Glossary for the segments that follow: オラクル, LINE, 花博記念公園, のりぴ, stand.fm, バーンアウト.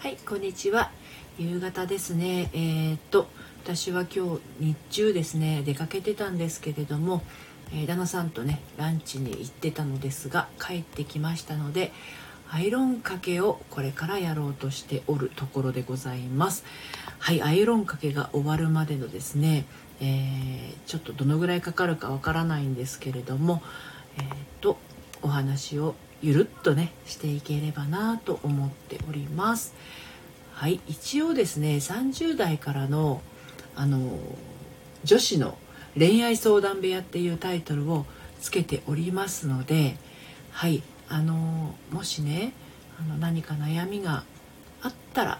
はい、こんにちは。夕方ですね。私は今日日中ですね出かけてたんですけれども、旦那さんとねランチに行ってたのですが、帰ってきましたのでアイロンかけをこれからやろうとしておるところでございます。はい、アイロンかけが終わるまでのですね、ちょっとどのぐらいかかるかわからないんですけれども、お話をゆるっとねしていければなと思っております。はい、一応ですね30代からの女子の恋愛相談部屋っていうタイトルをつけておりますので、はい、もしね何か悩みがあったら、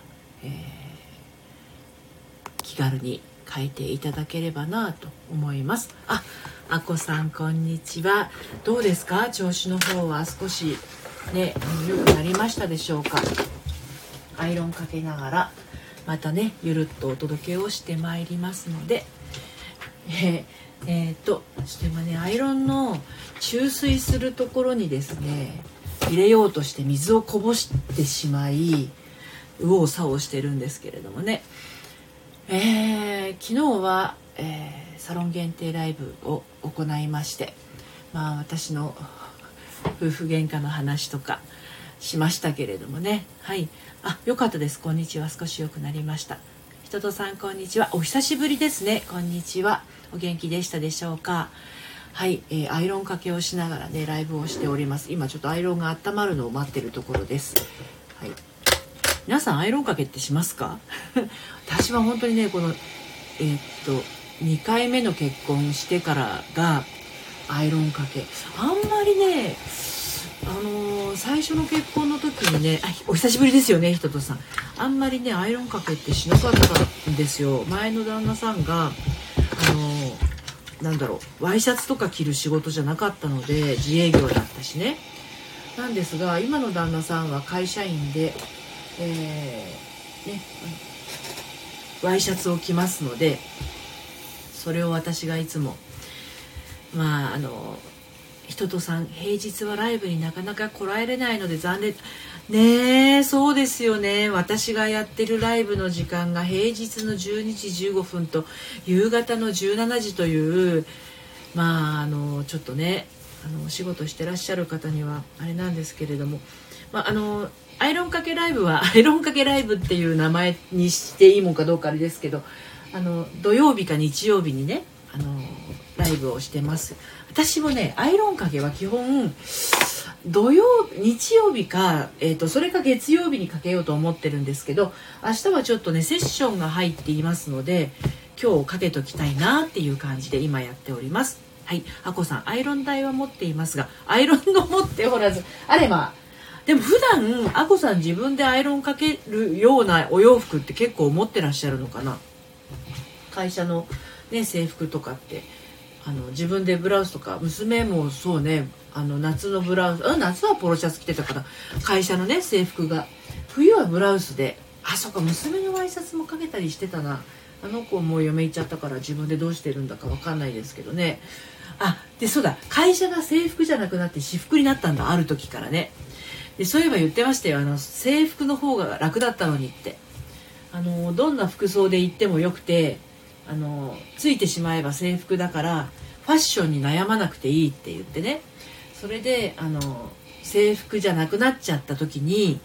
気軽に書いていただければなと思います。あこさん、こんにちは。どうですか、調子の方は少しね良くなりましたでしょうか。アイロンかけながらまたねゆるっとお届けをしてまいりますので、してもねアイロンの注水するところにですね入れようとして水をこぼしてしまい、右往左往してるんですけれどもね、昨日は、サロン限定ライブを行いまして、私の夫婦喧嘩の話とかしましたけれどもね、はい、よかったです。こんにちは。少し良くなりました。ひととさん、こんにちは。お久しぶりですね。こんにちは。お元気でしたでしょうか。はい、アイロンかけをしながらねライブをしております。今ちょっとアイロンが温まるのを待ってるところです。はい、皆さんアイロンかけってしますか？私は本当にねこの2回目の結婚してからがアイロンかけあんまりね最初の結婚の時にねお久しぶりですよねひととさん、あんまりねアイロンかけってしなかったんですよ。前の旦那さんがワイシャツとか着る仕事じゃなかったので自営業だったしね、なんですが今の旦那さんは会社員で、ワイシャツを着ますので、それを私がいつもひととさん平日はライブになかなかこらえれないので残念ね。えそうですよね、私がやってるライブの時間が平日の12時15分と夕方の17時というちょっとねお仕事してらっしゃる方にはあれなんですけれども、アイロンかけライブはアイロンかけライブっていう名前にしていいもんかどうかあれですけど、土曜日か日曜日にねライブをしてます。私もねアイロンかけは基本日曜日か、それか月曜日にかけようと思ってるんですけど、明日はちょっとねセッションが入っていますので今日かけときたいなっていう感じで今やっております。はい、あこさん、アイロン台は持っていますがアイロンが持っておらず、あれでも普段あこさん自分でアイロンかけるようなお洋服って結構持ってらっしゃるのかな。会社の、ね、制服とかって自分でブラウスとか、娘もそうね夏のブラウス、夏はポロシャツ着てたから会社のね制服が、冬はブラウスで、そっか娘のワイシャツもかけたりしてたな。あの子もう嫁いっちゃったから自分でどうしてるんだかわかんないですけどね。でそうだ、会社が制服じゃなくなって私服になったんだ、ある時からね。でそういえば言ってましたよ、制服の方が楽だったのにって。どんな服装で行ってもよくてついてしまえば制服だからファッションに悩まなくていいって言ってね。それで制服じゃなくなっちゃった時に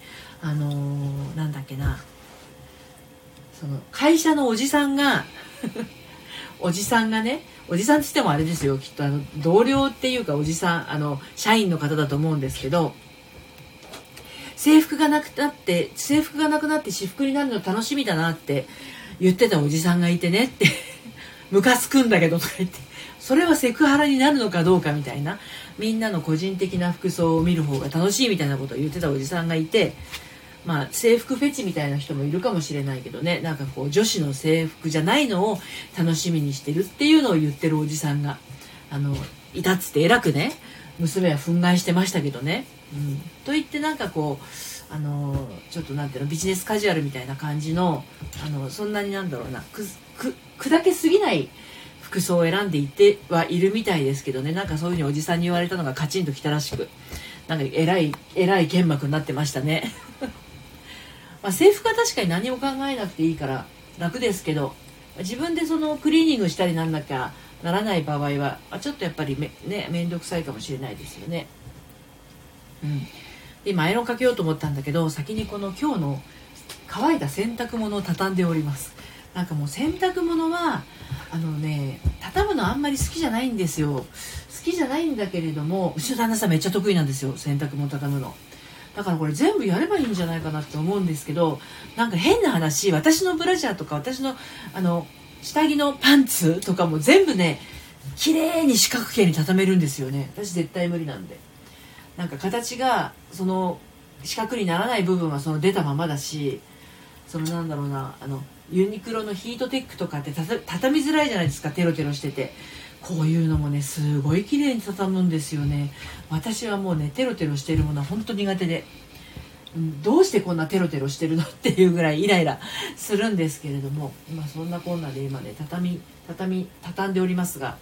会社のおじさんがね、おじさんって言ってもあれですよ、きっと同僚っていうかおじさん社員の方だと思うんですけど、制服がなくなって私服になるの楽しみだなって言ってたおじさんがいてねってムカつくんだけどとか言って、それはセクハラになるのかどうかみたいな、みんなの個人的な服装を見る方が楽しいみたいなことを言ってたおじさんがいて、制服フェチみたいな人もいるかもしれないけどね、女子の制服じゃないのを楽しみにしてるっていうのを言ってるおじさんがいたっつって、偉くね娘は憤慨してましたけどね、と言って、ちょっとビジネスカジュアルみたいな感じのそんなに砕けすぎない服装を選んでいってはいるみたいですけどね。そういうふうにおじさんに言われたのがカチンときたらしく、えらい剣幕になってましたね。まあ、制服は確かに何も考えなくていいから楽ですけど、自分でそのクリーニングしたりなんなきゃならない場合はちょっとやっぱり めんどくさいかもしれないですよね。うん、でアイロンかけようと思ったんだけど、先にこの今日の乾いた洗濯物を畳んでおります。なんかもう洗濯物は畳むのあんまり好きじゃないんですよ。好きじゃないんだけれども、うちの旦那さんめっちゃ得意なんですよ、洗濯物畳むの。だからこれ全部やればいいんじゃないかなって思うんですけど、なんか変な話、私のブラジャーとか私の下着のパンツとかも全部ね、綺麗に四角形に畳めるんですよね。私絶対無理なんで、なんか形がその四角にならない部分はその出たままだし、そのなんだろうな、ユニクロのヒートテックとかって畳みづらいじゃないですか、テロテロしてて。こういうのもね、すごい綺麗に畳むんですよね。私はもうね、テロテロしてるものは本当苦手で、どうしてこんなテロテロしてるのっていうぐらいイライラするんですけれども、今そんなこんなで今ね、畳んでおりますが、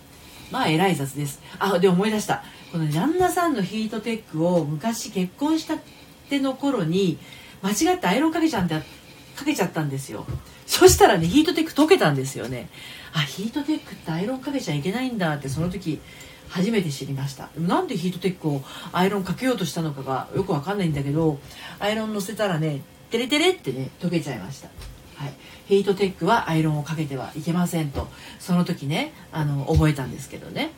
まあ偉い雑です。あ、で思い出した、この旦那さんのヒートテックを昔結婚したての頃に間違ってアイロンかけちゃったんですよ。そしたらね、ヒートテック溶けたんですよね。あ、ヒートテックってアイロンかけちゃいけないんだって、その時初めて知りました。なんでヒートテックをアイロンかけようとしたのかがよくわかんないんだけど、アイロン乗せたらね、テレテレってね、溶けちゃいました。はい、ヒートテックはアイロンをかけてはいけませんと、その時ね、覚えたんですけどね。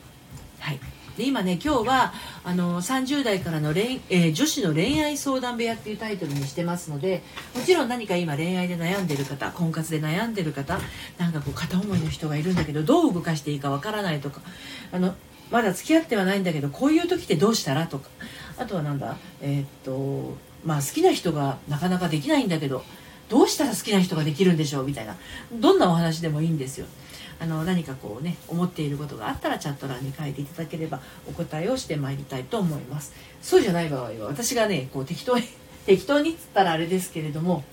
はい。で今ね、今日は30代からの女子の恋愛相談部屋っていうタイトルにしてますので、もちろん何か今恋愛で悩んでる方、婚活で悩んでる方、なんかこう片思いの人がいるんだけどどう動かしていいかわからないとか、まだ付き合ってはないんだけどこういう時ってどうしたらとか、あとはなんだまあ好きな人がなかなかできないんだけどどうしたら好きな人ができるんでしょうみたいな、どんなお話でもいいんですよ。何かこうね、思っていることがあったらチャット欄に書いていただければお答えをしてまいりたいと思います。そうじゃない場合は私がね、こう適当にっつったらあれですけれども、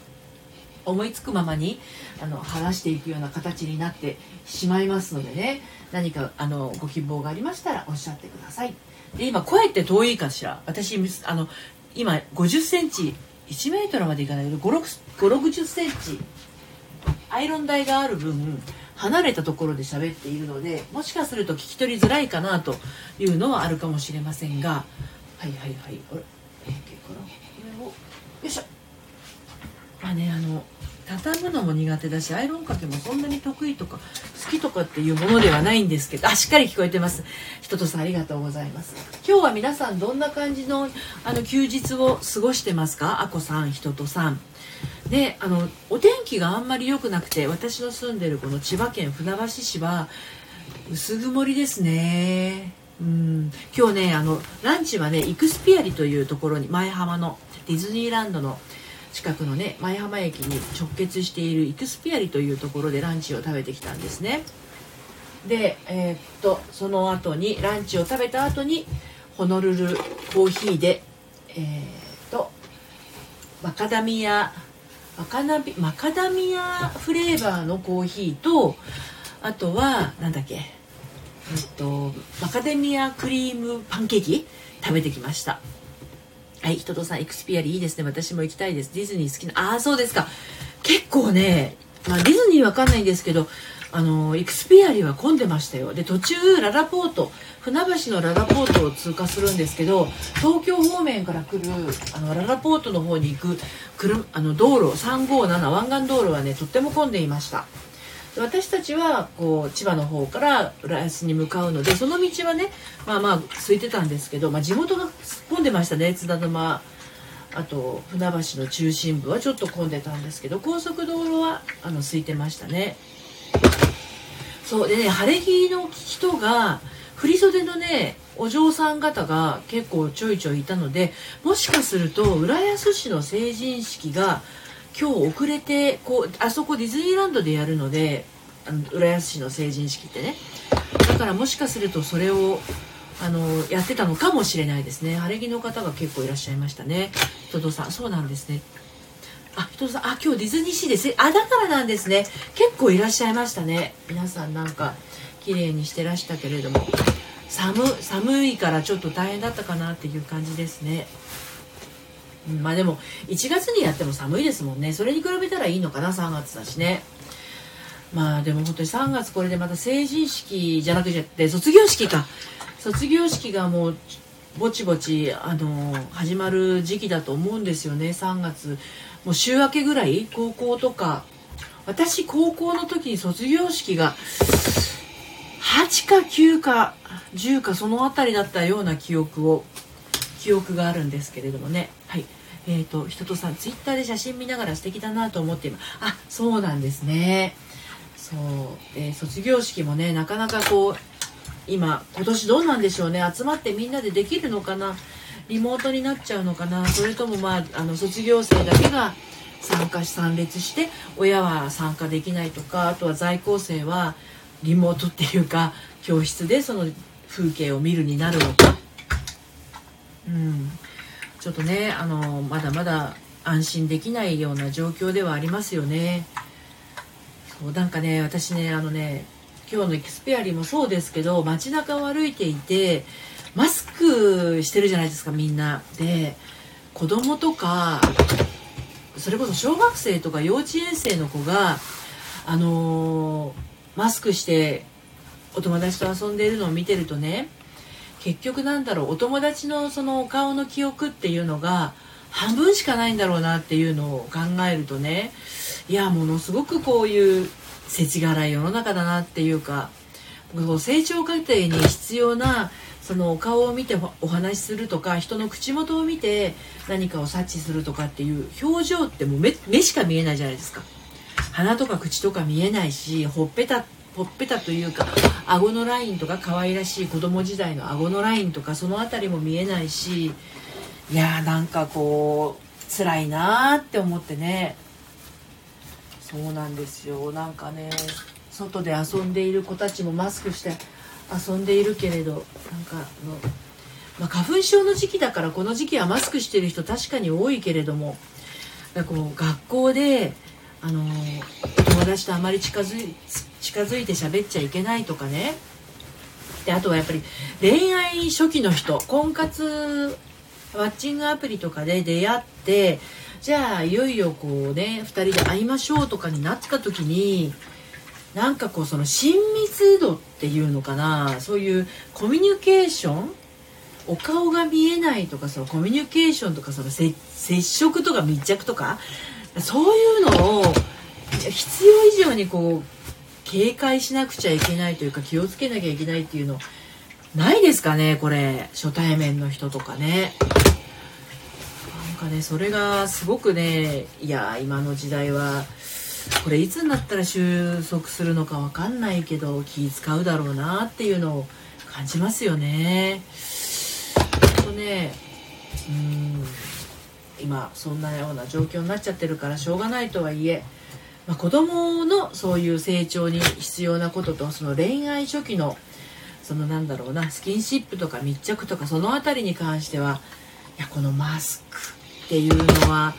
思いつくままに話していくような形になってしまいますのでね、何かご希望がありましたらおっしゃってください。で今声って遠いかしら。私今50センチ1メートルまでいかないけど560センチアイロン台がある分離れたところで喋っているので、もしかすると聞き取りづらいかなというのはあるかもしれませんが、はいはいはい、あれ、これをよいしょ。まあね、畳むのも苦手だし、アイロンかけもそんなに得意とか好きとかっていうものではないんですけど、あ、しっかり聞こえてます。ひととさんありがとうございます。今日は皆さんどんな感じの休日を過ごしてますか？あこさん、ひととさん。でお天気があんまり良くなくて、私の住んでるこの千葉県船橋市は薄曇りですね。うん、今日ねランチはね、イクスピアリというところに、前浜のディズニーランドの近くのね、前浜駅に直結しているイクスピアリというところでランチを食べてきたんですね。でその後にランチを食べた後にホノルルコーヒーでマカダミアフレーバーのコーヒーと、あとはなんだっけ、マカダミアクリームパンケーキ食べてきました。はい、ひととさん、エクスピアリいいですね。私も行きたいです。ディズニー好きな、ああそうですか。結構ね、まあ、ディズニーわかんないんですけど、エクスピアリは混んでましたよ。で途中ララポート、船橋のララポートを通過するんですけど、東京方面から来るララポートの方に行く道路357湾岸道路はね、とっても混んでいました。で私たちはこう千葉の方から浦安に向かうので、その道はね、まあまあ空いてたんですけど、まあ、地元が混んでましたね。津田沼、あと船橋の中心部はちょっと混んでたんですけど、高速道路は空いてましたね。そうでね、晴れ着の人が振袖のね、お嬢さん方が結構ちょいちょいいたので、もしかすると浦安市の成人式が今日遅れて、あそこディズニーランドでやるので、浦安市の成人式ってね、だからもしかするとそれをやってたのかもしれないですね。晴れ着の方が結構いらっしゃいましたね。ひととさん、そうなんですね。あ、ひととさん、あ、今日ディズニーシーです。あ、だからなんですね。結構いらっしゃいましたね。皆さんなんか綺麗にしてらしたけれども、寒いからちょっと大変だったかなっていう感じですね。まあでも1月にやっても寒いですもんね。それに比べたらいいのかな、3月だしね。まあでも本当に3月これでまた成人式じゃなくて卒業式か、卒業式がもうぼちぼち始まる時期だと思うんですよね。3月もう週明けぐらい、高校とか、私高校の時に卒業式が8か9か10かそのあたりだったような記憶があるんですけれどもね。はい。ひととさん、ツイッターで写真見ながら素敵だなと思っています。あ、そうなんですね。そう、卒業式もね、なかなかこう今年どうなんでしょうね。集まってみんなでできるのかな、リモートになっちゃうのかな、それとも卒業生だけが参列して親は参加できないとか、あとは在校生はリモートっていうか教室でその風景を見るになるのか、ちょっとねまだまだ安心できないような状況ではありますよね。そうなんかね、私ね今日のエキスペアリもそうですけど、街中を歩いていてマスクしてるじゃないですか、みんなで。子供とかそれこそ小学生とか幼稚園生の子がマスクしてお友達と遊んでいるのを見てるとね、結局なんだろう、お友達のそのお顔の記憶っていうのが半分しかないんだろうなっていうのを考えるとね、いやものすごくこういう世知辛い世の中だなっていうか、成長過程に必要なそのお顔を見てお話しするとか、人の口元を見て何かを察知するとかっていう表情ってもう 目しか見えないじゃないですか。鼻とか口とか見えないし、ほっぺたというか顎のラインとか、可愛らしい子供時代の顎のラインとかそのあたりも見えないし、いやなんかこう辛いなって思ってね。そうなんですよ。なんかね、外で遊んでいる子たちもマスクして遊んでいるけれど、なんか花粉症の時期だからこの時期はマスクしてる人確かに多いけれども、なんかこう学校で友達とあまり近づいて喋っちゃいけないとかね。であとはやっぱり恋愛初期の人、婚活マッチングアプリとかで出会って、じゃあいよいよこうね2人で会いましょうとかになった時に、なんかこうその親密度っていうのかな、そういうコミュニケーション、お顔が見えないとか、そのコミュニケーションとか、その接触とか密着とか、そういうのを必要以上にこう警戒しなくちゃいけないというか、気をつけなきゃいけないっていうのないですかね、これ初対面の人とかね。それがすごくね、いや今の時代はこれいつになったら収束するのか分かんないけど、気使うだろうなっていうのを感じますよね。ほんとね、今そんなような状況になっちゃってるからしょうがないとはいえ、子供のそういう成長に必要なことと、その恋愛初期のそのなんだろうな、スキンシップとか密着とかそのあたりに関しては、いやこのマスクっていうのは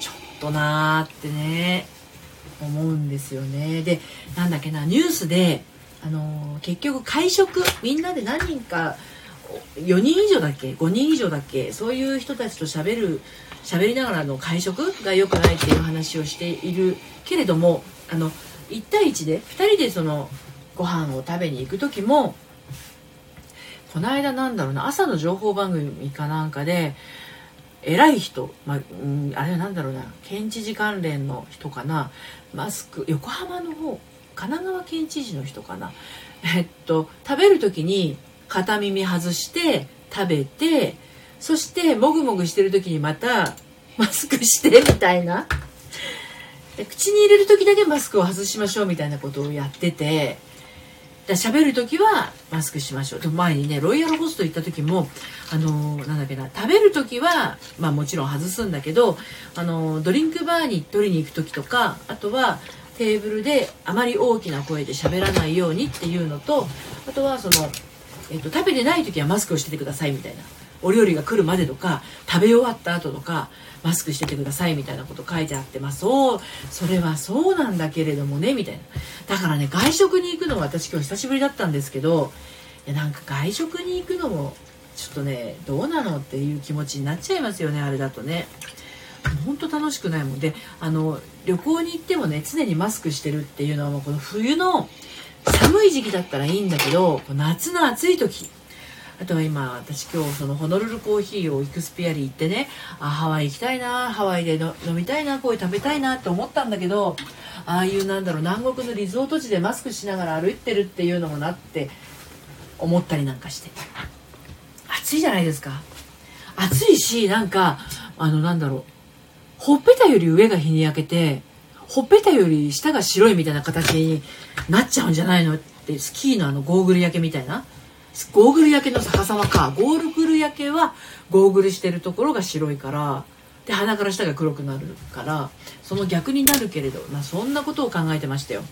ちょっとなーってね思うんですよね。でなんだっけな、ニュースで結局会食、みんなで何人か4人以上だっけ5人以上だっけ、そういう人たちと喋りながらの会食が良くないっていう話をしているけれども、1対1で2人でそのご飯を食べに行く時も、この間なんだろうな、朝の情報番組かなんかで偉い人、あれはなんだろうな、県知事関連の人かな、マスク、横浜の方、神奈川県知事の人かな、食べる時に片耳外して食べて、そしてもぐもぐしてる時にまたマスクしてみたいな、口に入れる時だけマスクを外しましょうみたいなことをやってて、喋る時はマスクしましょう。でも前にね、ロイヤルホスト行った時もなんだっけな、食べる時はもちろん外すんだけど、ドリンクバーに取りに行く時とか、あとはテーブルであまり大きな声で喋らないようにっていうのと、あとはその、食べてない時はマスクをしててくださいみたいな、お料理が来るまでとか食べ終わった後とかマスクしててくださいみたいなこと書いてあって、それはそうなんだけれどもねみたいな。だからね、外食に行くのは私今日久しぶりだったんですけど、いやなんか外食に行くのもちょっとねどうなのっていう気持ちになっちゃいますよね、あれだとね。本当楽しくないもんで、旅行に行ってもね常にマスクしてるっていうのはもうこの冬の寒い時期だったらいいんだけど、夏の暑い時、あとは今私今日そのホノルルコーヒーをイクスピアリー行ってね、あハワイ行きたいな、ハワイでの飲みたいな、こういう食べたいなって思ったんだけど、ああいうなんだろう南国のリゾート地でマスクしながら歩いてるっていうのもなって思ったりなんかして、暑いじゃないですか。暑いしなんかなんだろう、ほっぺたより上が日に焼けてほっぺたより下が白いみたいな形になっちゃうんじゃないのって、スキーのゴーグル焼けみたいな、ゴーグル焼けの逆さまか、ゴーグル焼けはゴーグルしてるところが白いからで鼻から下が黒くなるからその逆になるけれど、そんなことを考えてましたよ。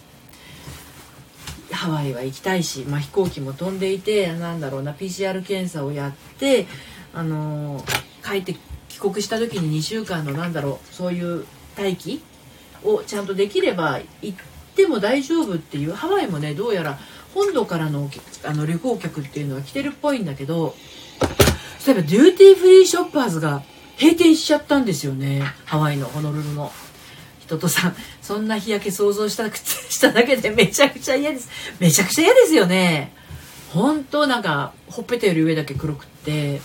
ハワイは行きたいし、飛行機も飛んでいてPCR 検査をやって帰って帰国した時に2週間のそういう待機をちゃんとできれば行っても大丈夫っていう。ハワイもねどうやら本土からの旅行客っていうのは来てるっぽいんだけど、例えばデューティーフリーショッパーズが閉店しちゃったんですよね、ハワイのホノルルの。人とさん、そんな日焼け想像しただけでめちゃくちゃ嫌です。めちゃくちゃ嫌ですよね。本当ほっぺたより上だけ黒くって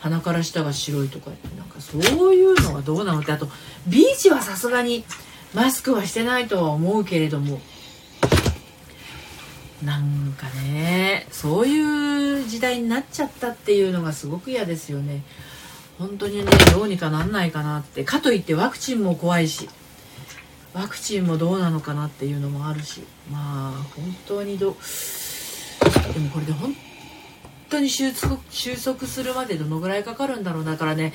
鼻から下が白いとかそういうのがどうなのって。あとビーチはさすがにマスクはしてないとは思うけれども、そういう時代になっちゃったっていうのがすごく嫌ですよね。本当にねどうにかなんないかなって。かといってワクチンも怖いし、ワクチンもどうなのかなっていうのもあるし、本当にでもこれで本当に収束するまでどのぐらいかかるんだろう。だからね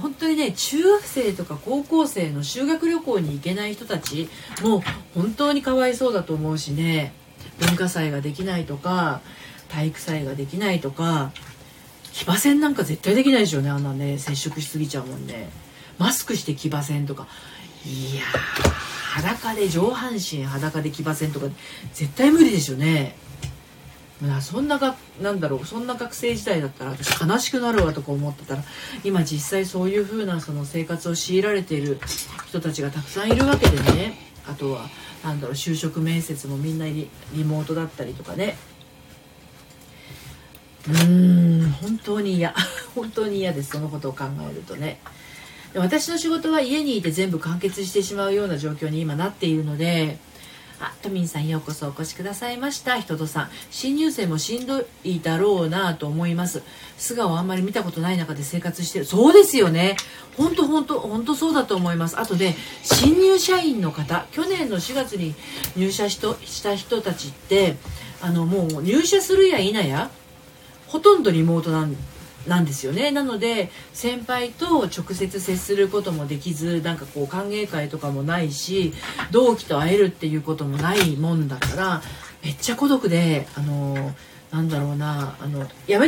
本当にね中学生とか高校生の修学旅行に行けない人たちも本当にかわいそうだと思うしね。文化祭ができないとか体育祭ができないとか、騎馬戦なんか絶対できないでしょうね、接触しすぎちゃうもんね。マスクして騎馬戦とか、いや裸で上半身裸で騎馬戦とか絶対無理でしょうね。そんな学生時代だったら私悲しくなるわとか思ってたら、今実際そういう風な生活を強いられている人たちがたくさんいるわけでね。あとは就職面接もみんなリモートだったりとかね。本当に嫌です、そのことを考えるとね。私の仕事は家にいて全部完結してしまうような状況に今なっているので。トミンさんようこそお越しくださいました。ひととさん、新入生もしんどいだろうなと思います。素顔をあんまり見たことない中で生活してる。そうですよね、本当そうだと思います。あとで、新入社員の方、去年の4月に入社した人たちってもう入社するや否やほとんどリモートなんですよね。なので先輩と直接接することもできず、歓迎会とかもないし同期と会えるっていうこともないもんだから、めっちゃ孤独で辞め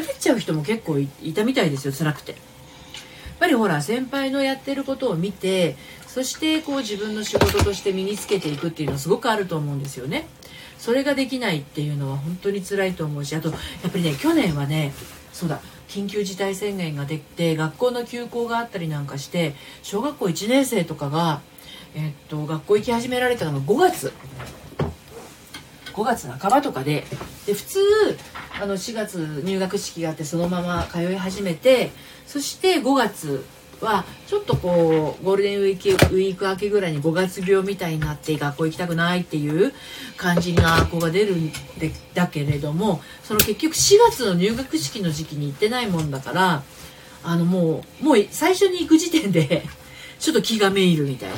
てっちゃう人も結構いたみたいですよ、辛くて。やっぱり先輩のやってることを見て、そして自分の仕事として身につけていくっていうのはすごくあると思うんですよね。それができないっていうのは本当に辛いと思うし、あとやっぱりね去年はねそうだ緊急事態宣言ができて学校の休校があったりなんかして、小学校1年生とかが、学校行き始められたのが5月半ばとかで普通4月入学式があってそのまま通い始めて、そして5月はちょっとゴールデンウィーク明けぐらいに5月病みたいになって学校行きたくないっていう感じな子が出るんだけれども、結局4月の入学式の時期に行ってないもんだから、もう最初に行く時点でちょっと気がめいるみたいな、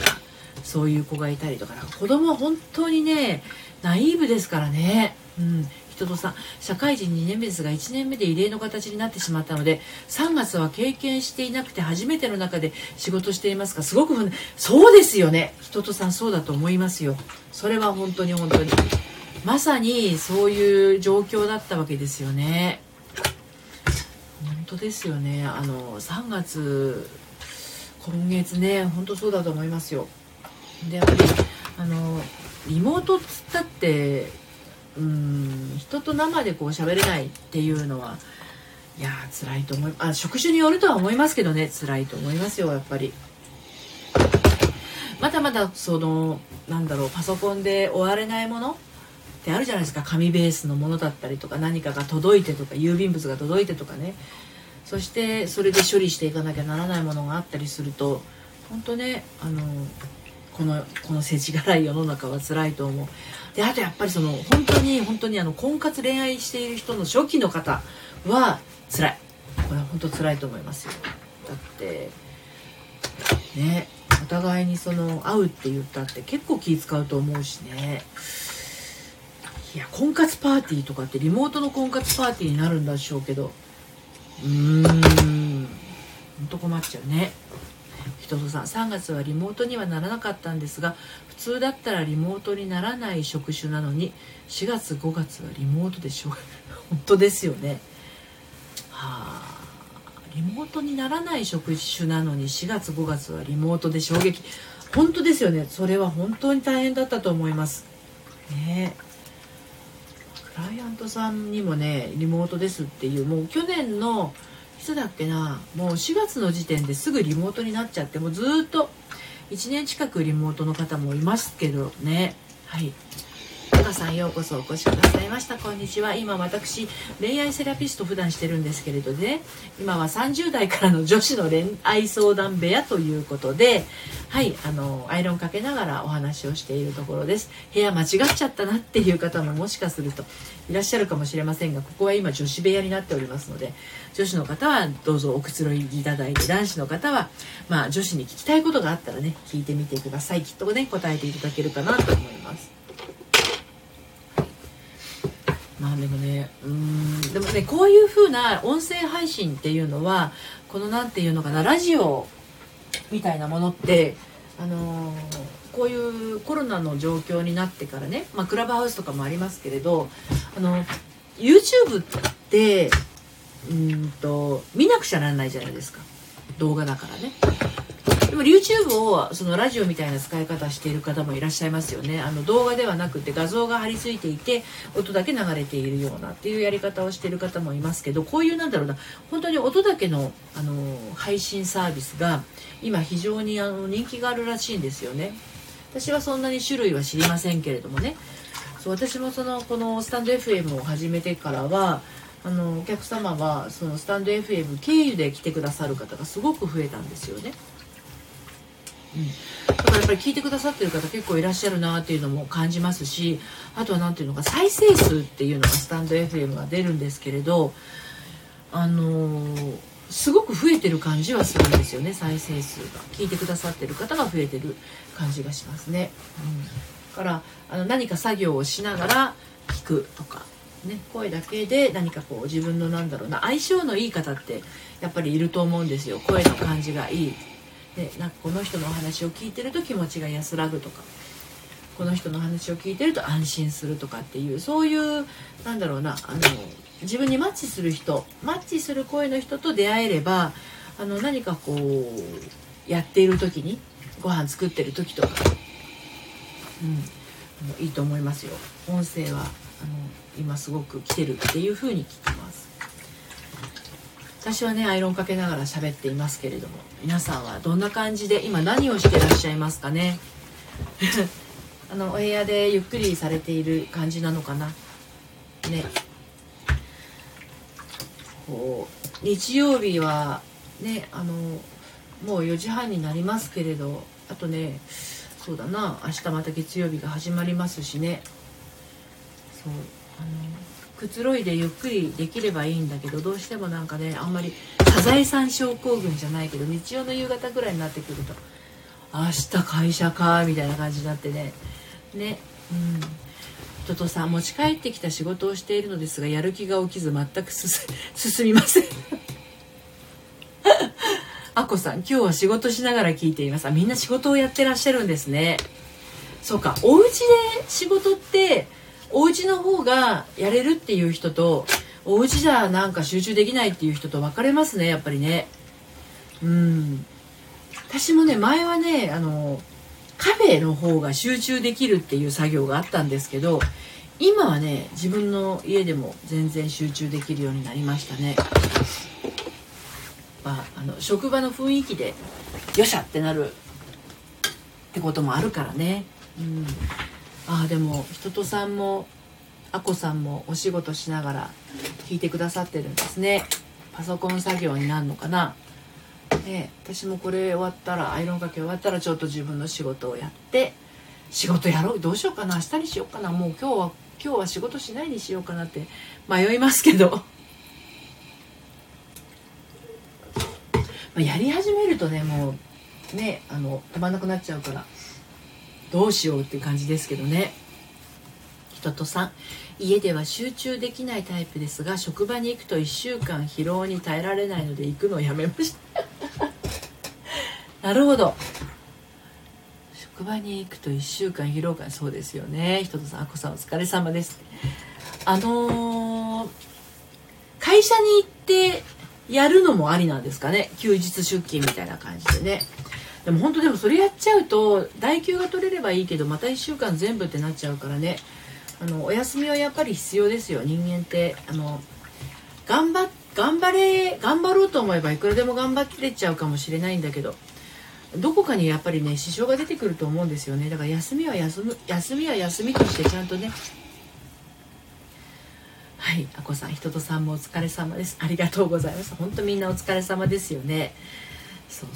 そういう子がいたりとか、子供は本当にねナイーブですからね。人とさん、社会人2年目ですが1年目で異例の形になってしまったので3月は経験していなくて初めての中で仕事していますが、すごくそうですよね、人とさん、そうだと思いますよ。それは本当にまさにそういう状況だったわけですよね。本当ですよね。3月今月ね本当そうだと思いますよ。でやっぱりリモートっつったって人と生で喋れないっていうのはいやー辛いと思い、あ、職種によるとは思いますけどね、辛いと思いますよやっぱり。まだまだそのなんだろう、パソコンで終われないものってあるじゃないですか。紙ベースのものだったりとか、何かが届いてとか、郵便物が届いてとかね、そしてそれで処理していかなきゃならないものがあったりすると、本当ね、この世知辛い世の中は辛いと思う。で、あとやっぱりその本当に婚活恋愛している人の初期の方は辛い。これは本当辛いと思いますよ。だってね、お互いにその会うって言ったって結構気使うと思うしね。いや、婚活パーティーとかってリモートの婚活パーティーになるんでしょうけど、ほんと困っちゃうね。ひととさん、3月はリモートにはならなかったんですが、普通だったらリモートにならない職種なのに4月5月はリモートでしょう。本当ですよね。はあ、リモートにならない職種なのに4月5月はリモートで衝撃。本当ですよね。それは本当に大変だったと思いますね。クライアントさんにもね、リモートですっていう、もう去年のいつだっけな、もう4月の時点ですぐリモートになっちゃって、もうずっと1年近くリモートの方もいますけどね。はい。タカさん、ようこそお越しくださいました。こんにちは。今私、恋愛セラピスト普段してるんですけれどね、今は30代からの女子の恋愛相談部屋ということで、はい、アイロンかけながらお話をしているところです。部屋間違っちゃったなっていう方ももしかするといらっしゃるかもしれませんが、ここは今女子部屋になっておりますので、女子の方はどうぞおくつろいいただいて、男子の方はまあ女子に聞きたいことがあったらね、聞いてみてください。きっとね、答えていただけるかなと思います。まあでもね、でもね、こういう風な音声配信っていうのは、このなんていうのかな、ラジオみたいなものって、こういうコロナの状況になってからね、まあ、クラブハウスとかもありますけれど、YouTube って見なくちゃなんないじゃないですか、動画だからね。でも YouTube をそのラジオみたいな使い方している方もいらっしゃいますよね。動画ではなくて画像が貼り付いていて音だけ流れているようなっていうやり方をしている方もいますけど、こういうなんだろうな、本当に音だけの、配信サービスが今非常に人気があるらしいんですよね。私はそんなに種類は知りませんけれどもね。そう、私もこのスタンド FM を始めてからはお客様はそのスタンド FM 経由で来てくださる方がすごく増えたんですよね。だからやっぱり聞いてくださってる方結構いらっしゃるなっていうのも感じますし、あとはなんていうのか、再生数っていうのがスタンド FM が出るんですけれど、すごく増えてる感じはするんですよね。再生数が、聞いてくださってる方が増えてる感じがしますね。だから何か作業をしながら聞くとかね、声だけで何かこう自分のなんだろうな、相性のいい方ってやっぱりいると思うんですよ。声の感じがいいで、なんかこの人のお話を聞いてると気持ちが安らぐとか、この人の話を聞いてると安心するとかっていう、そういうなんだろうな、自分にマッチする人、マッチする声の人と出会えれば、何かこうやっている時に、ご飯作ってる時とか、いいと思いますよ。音声は今すごく来てるっていう風に聞きます。私はね、アイロンかけながら喋っていますけれども、皆さんはどんな感じで今何をしてらっしゃいますかね。お部屋でゆっくりされている感じなのかなね。こう日曜日はね、もう4時半になりますけれど、あとね、そうだな、明日また月曜日が始まりますしね。そう、くつろいでゆっくりできればいいんだけど、どうしてもなんかね、あんまりサザエさん症候群じゃないけど、日曜の夕方ぐらいになってくると、明日会社かみたいな感じになってね、ひととさん、持ち帰ってきた仕事をしているのですが、やる気が起きず全く進みません。あこさん、今日は仕事しながら聞いています。みんな仕事をやってらっしゃるんですね。そうか、お家で仕事ってお家の方がやれるっていう人と、お家じゃなんか集中できないっていう人と分かれますね、やっぱりね。私もね、前はね、カフェの方が集中できるっていう作業があったんですけど、今はね自分の家でも全然集中できるようになりましたね。まあ、職場の雰囲気でよっしゃってなるってこともあるからね、うん、ああでもひととさんもあこさんもお仕事しながら聞いてくださってるんですね。パソコン作業になるのかな、ね、私もこれ終わったらアイロン掛け終わったらちょっと自分の仕事をやって仕事やろうどうしようかな明日にしようかなもう今日は仕事しないにしようかなって迷いますけどやり始めるとねもうね止まんなくなっちゃうからどうしようっていう感じですけどね。ひととさん家では集中できないタイプですが職場に行くと1週間疲労に耐えられないので行くのをやめましたなるほど職場に行くと1週間疲労感そうですよね。ひととさんあこさんお疲れ様です。会社に行ってやるのもありなんですかね休日出勤みたいな感じでね。でも本当でもそれやっちゃうと代休が取れればいいけどまた1週間全部ってなっちゃうからねお休みはやっぱり必要ですよ人間って頑張ろうと思えばいくらでも頑張ってっちゃうかもしれないんだけどどこかにやっぱりね支障が出てくると思うんですよね。だから休みは休みとしてちゃんとねはい、あこさん、ひととさんもお疲れ様です。ありがとうございます。本当みんなお疲れ様ですよね。そう。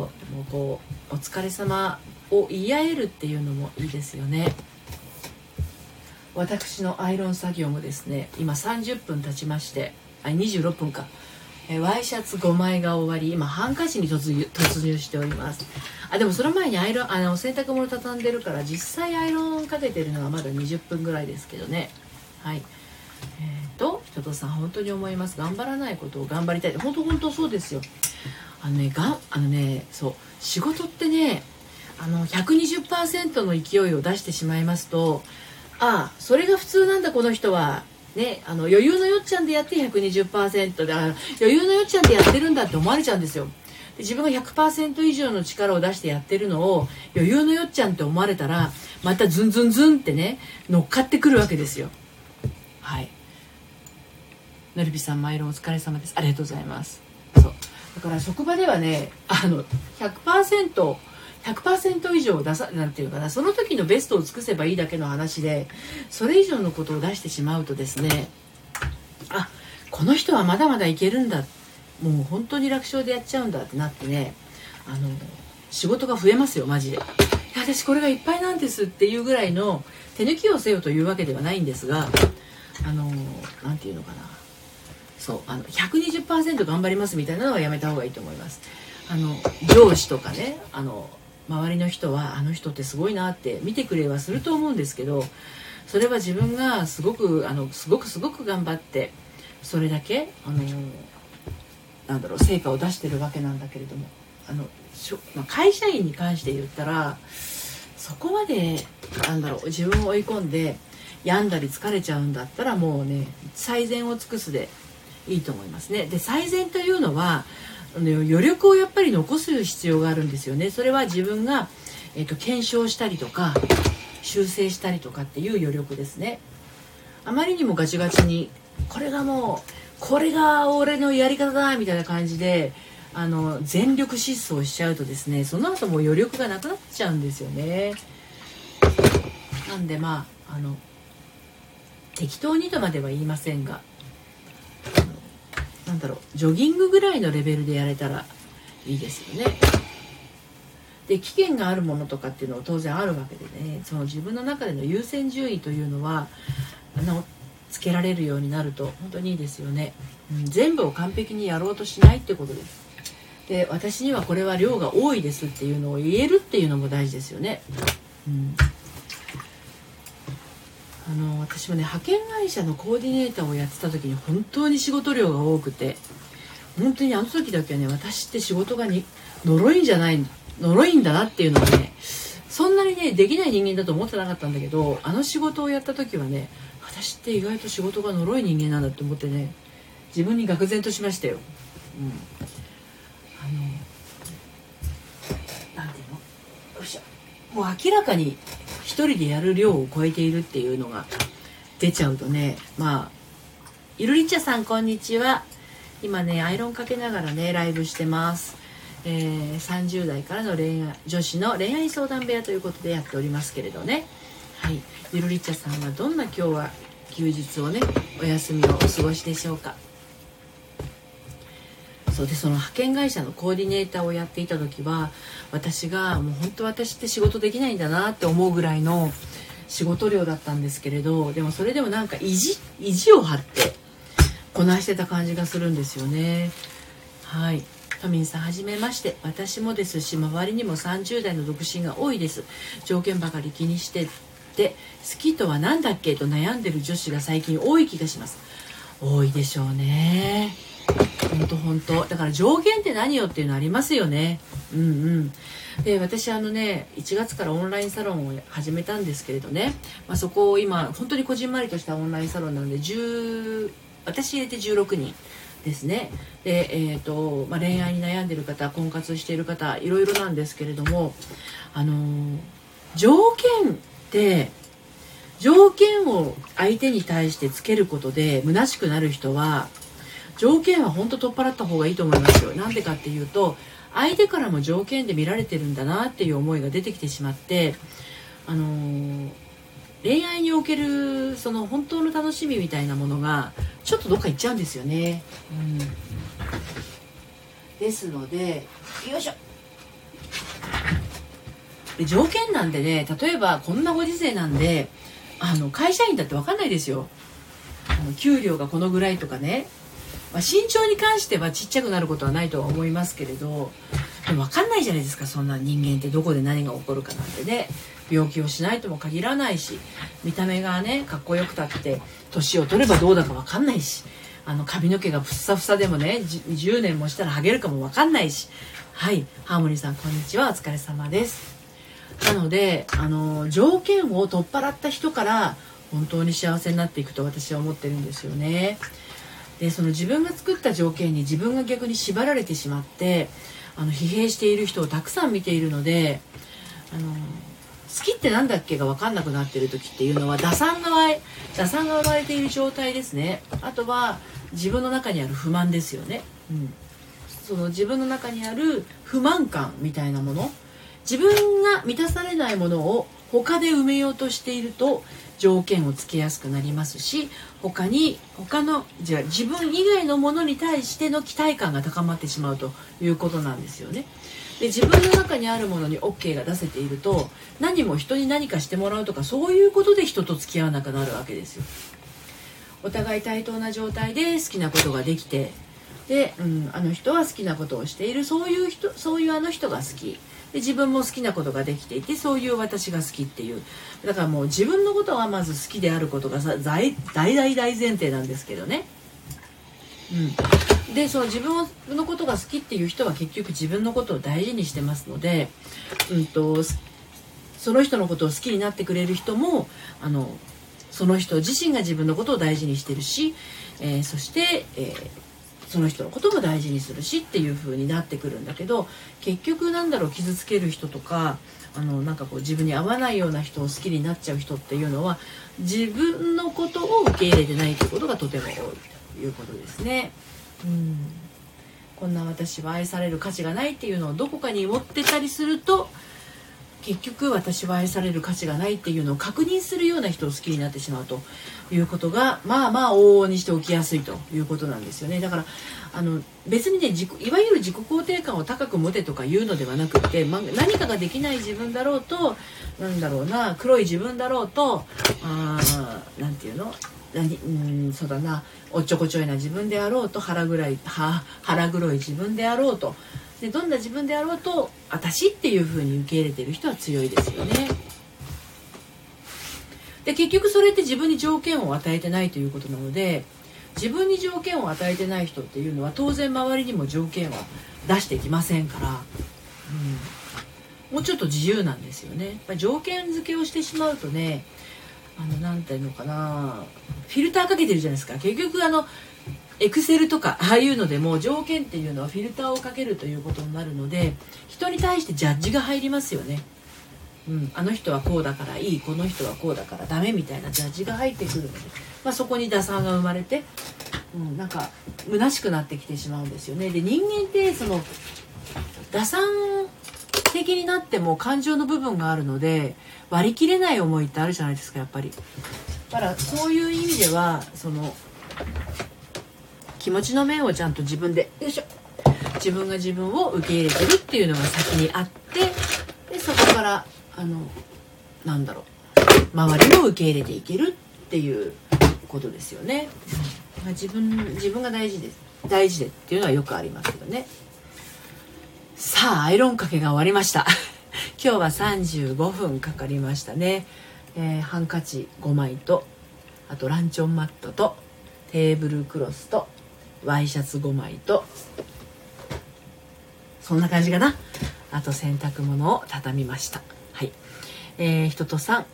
もうこうお疲れ様を言い合えるっていうのもいいですよね。私のアイロン作業もですね、今30分経ちまして、26分か。ワイシャツ5枚が終わり、今ハンカチに突入しております。でもその前に洗濯物畳んでるから、実際アイロンかけてるのはまだ20分ぐらいですけどね。はい。ひととさん本当に思います。頑張らないことを頑張りたいって本当そうですよ。そう仕事ってね 120% の勢いを出してしまいますとそれが普通なんだこの人は、ね、余裕のよっちゃんでやって 120% で余裕のよっちゃんでやってるんだって思われちゃうんですよ。で自分が 100% 以上の力を出してやってるのを余裕のよっちゃんって思われたらまたズンズンズンってね乗っかってくるわけですよ。はいのりびさんマイロンお疲れ様です。ありがとうございます。そうだから職場ではね 100% 以上出さなんていうかなその時のベストを尽くせばいいだけの話でそれ以上のことを出してしまうとですねこの人はまだまだいけるんだもう本当に楽勝でやっちゃうんだってなってね仕事が増えますよマジで。いや私これがいっぱいなんですっていうぐらいの手抜きをせよというわけではないんですがなんていうのかなそう 120% 頑張りますみたいなのはやめた方がいいと思います。上司とかね周りの人はあの人ってすごいなって見てくれはすると思うんですけどそれは自分がすごく頑張ってそれだけ成果を出してるわけなんだけれども会社員に関して言ったらそこまで自分を追い込んで病んだり疲れちゃうんだったらもうね最善を尽くすでいいと思いますね。で最善というのは余力をやっぱり残す必要があるんですよね。それは自分が、検証したりとか修正したりとかっていう余力ですね。あまりにもガチガチにこれが俺のやり方だみたいな感じで全力疾走しちゃうとですねその後もう余力がなくなっちゃうんですよね。なんで適当にとまでは言いませんがジョギングぐらいのレベルでやれたらいいですよね。で期限があるものとかっていうのは当然あるわけでねその自分の中での優先順位というのはつけられるようになると本当にいいですよね、うん、全部を完璧にやろうとしないってことです。で私にはこれは量が多いですっていうのを言えるっていうのも大事ですよね、うん私もね派遣会社のコーディネーターをやってた時に本当に仕事量が多くて本当にあの時だけはね私って仕事が呪いんだなっていうのはねそんなにねできない人間だと思ってなかったんだけどあの仕事をやった時はね私って意外と仕事が呪い人間なんだって思ってね自分に愕然としましたよ、うん、なんていうのよいしょもう明らかに一人でやる量を超えているっていうのが出ちゃうとね、まあゆるりちゃさんこんにちは。今ねアイロンかけながらねライブしてます。30代からの恋愛女子の恋愛相談部屋ということでやっておりますけれどね、はい、ゆるりちゃさんはどんな今日は休日をねお休みをお過ごしでしょうか。そうで、その派遣会社のコーディネーターをやっていた時は私がもう本当私って仕事できないんだなって思うぐらいの仕事量だったんですけれど、でもそれでもなんか意地を張ってこなしてた感じがするんですよね。はい、タミンさんはじめまして。私もですし周りにも30代の独身が多いです。条件ばかり気にしてて好きとはなんだっけと悩んでる女子が最近多い気がします。多いでしょうね。本当だから条件って何よっていうのありますよね。で私ね1月からオンラインサロンを始めたんですけれどね、そこを今本当にこじんまりとしたオンラインサロンなので私入れて16人ですね。で、恋愛に悩んでる方婚活している方いろいろなんですけれども、条件って条件を相手に対してつけることで虚しくなる人は条件は本当取っ払った方がいいと思いますよ。なんでかっていうと相手からも条件で見られてるんだなっていう思いが出てきてしまって、恋愛におけるその本当の楽しみみたいなものがちょっとどっか行っちゃうんですよね。ですのでよいしょ。で条件なんでね、例えばこんなご時世なんで会社員だって分かんないですよ。給料がこのぐらいとかね、身長に関してはちっちゃくなることはないとは思いますけれど、でも分かんないじゃないですか。そんな人間ってどこで何が起こるかなんてね、病気をしないとも限らないし、見た目がねかっこよくたって年を取ればどうだか分かんないし、髪の毛がふっさふさでもね10年もしたらハゲるかも分かんないし。はい、ハーモニーさんこんにちは、お疲れ様です。なので条件を取っ払った人から本当に幸せになっていくと私は思ってるんですよね。でその自分が作った条件に自分が逆に縛られてしまって疲弊している人をたくさん見ているので、好きってなんだっけが分かんなくなっている時っていうのは打算が生まれている状態ですね。あとは自分の中にある不満ですよね、その自分の中にある不満感みたいなもの、自分が満たされないものを他で埋めようとしていると条件をつけやすくなりますし、自分以外のものに対しての期待感が高まってしまうということなんですよね。で自分の中にあるものに OK が出せていると何も人に何かしてもらうとかそういうことで人と付き合わなくなるわけですよ。お互い対等な状態で好きなことができて、で、あの人は好きなことをしている、そういうあの人が好きで、自分も好きなことができていて、そういう私が好きっていう、だからもう自分のことはまず好きであることが大前提なんですけどね。でその自分のことが好きっていう人は結局自分のことを大事にしてますので、その人のことを好きになってくれる人もその人自身が自分のことを大事にしてるし、そして、その人のことも大事にするしっていう風になってくるんだけど、結局傷つける人とか自分に合わないような人を好きになっちゃう人っていうのは自分のことを受け入れてないということがとても多いということですね。こんな私は愛される価値がないっていうのをどこかに持ってたりすると、結局私は愛される価値がないっていうのを確認するような人を好きになってしまうということが往々にして起きやすいということなんですよね。だから別にねいわゆる自己肯定感を高く持てとか言うのではなくて、何かができない自分だろうと、黒い自分だろうと、おっちょこちょいな自分であろうと、腹黒い自分であろうと、でどんな自分であろうと私っていう風に受け入れてる人は強いですよね。で結局それって自分に条件を与えてないということなので、自分に条件を与えてない人っていうのは当然周りにも条件を出してきませんから、もうちょっと自由なんですよね。やっぱり条件付けをしてしまうとね、フィルターかけてるじゃないですか。結局エクセルとかああいうのでも条件っていうのはフィルターをかけるということになるので、人に対してジャッジが入りますよね。あの人はこうだからいい、この人はこうだからダメみたいなジャッジが入ってくるので、そこに打算が生まれて、なんか虚しくなってきてしまうんですよね。で、人間ってその打算的になっても感情の部分があるので割り切れない思いってあるじゃないですか、やっぱり。だからそういう意味ではその気持ちの面をちゃんと自分で自分が自分を受け入れてるっていうのが先にあって、でそこからなんだろう、周りも受け入れていけるっていうことですよね。自分が大事でっていうのはよくありますけどね。さあ、アイロンかけが終わりました今日は35分かかりましたね。ハンカチ5枚と、あとランチョンマットとテーブルクロスとワイシャツ5枚と、そんな感じかな。あと洗濯物を畳みました。はい、人とさん、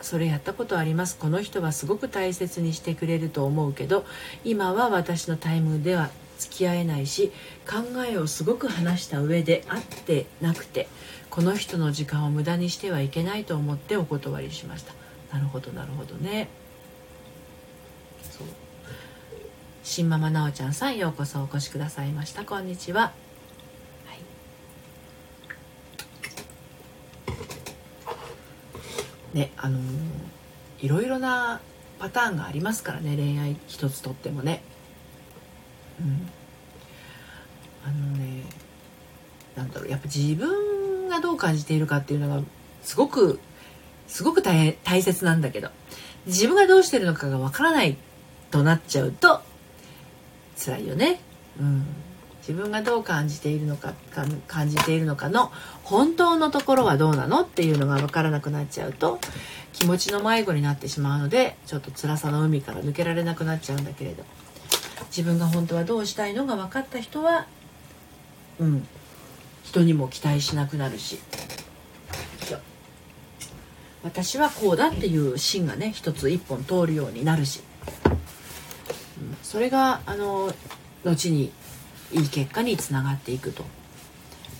それやったことあります。この人はすごく大切にしてくれると思うけど、今は私のタイムでは付き合えないし、考えをすごく話した上で会ってなくて、この人の時間を無駄にしてはいけないと思ってお断りしました。なるほどなるほどね。そう、新ママなおちゃんさん、ようこそお越しくださいました。こんにちは。ね、いろいろなパターンがありますからね、恋愛一つとってもね。なんだろう、やっぱ自分がどう感じているかっていうのがすごく大切なんだけど、自分がどうしてるのかがわからないとなっちゃうと辛いよね。自分がどう感じているのかの本当のところはどうなのっていうのが分からなくなっちゃうと、気持ちの迷子になってしまうので、ちょっと辛さの海から抜けられなくなっちゃうんだけれど、自分が本当はどうしたいのが分かった人は、人にも期待しなくなるし、私はこうだっていう芯がね、一つ一本通るようになるし、それが後にいい結果につながっていくと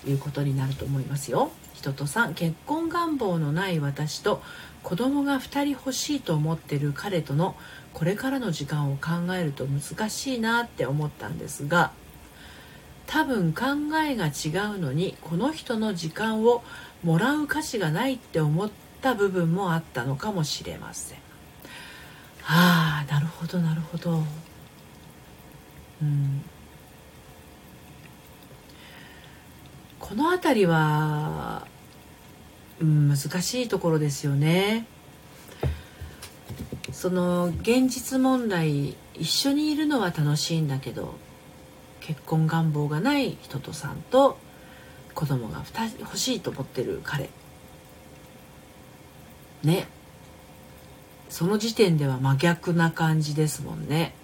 いうことになると思いますよ。人とさん、結婚願望のない私と子供が2人欲しいと思ってる彼とのこれからの時間を考えると難しいなって思ったんですが、多分考えが違うのにこの人の時間をもらう価値がないって思った部分もあったのかもしれません。ああ、なるほどなるほど。このあたりは、難しいところですよね。その現実問題、一緒にいるのは楽しいんだけど、結婚願望がない人とさんと子供が欲しいと思ってる彼ね、その時点では真逆な感じですもんね。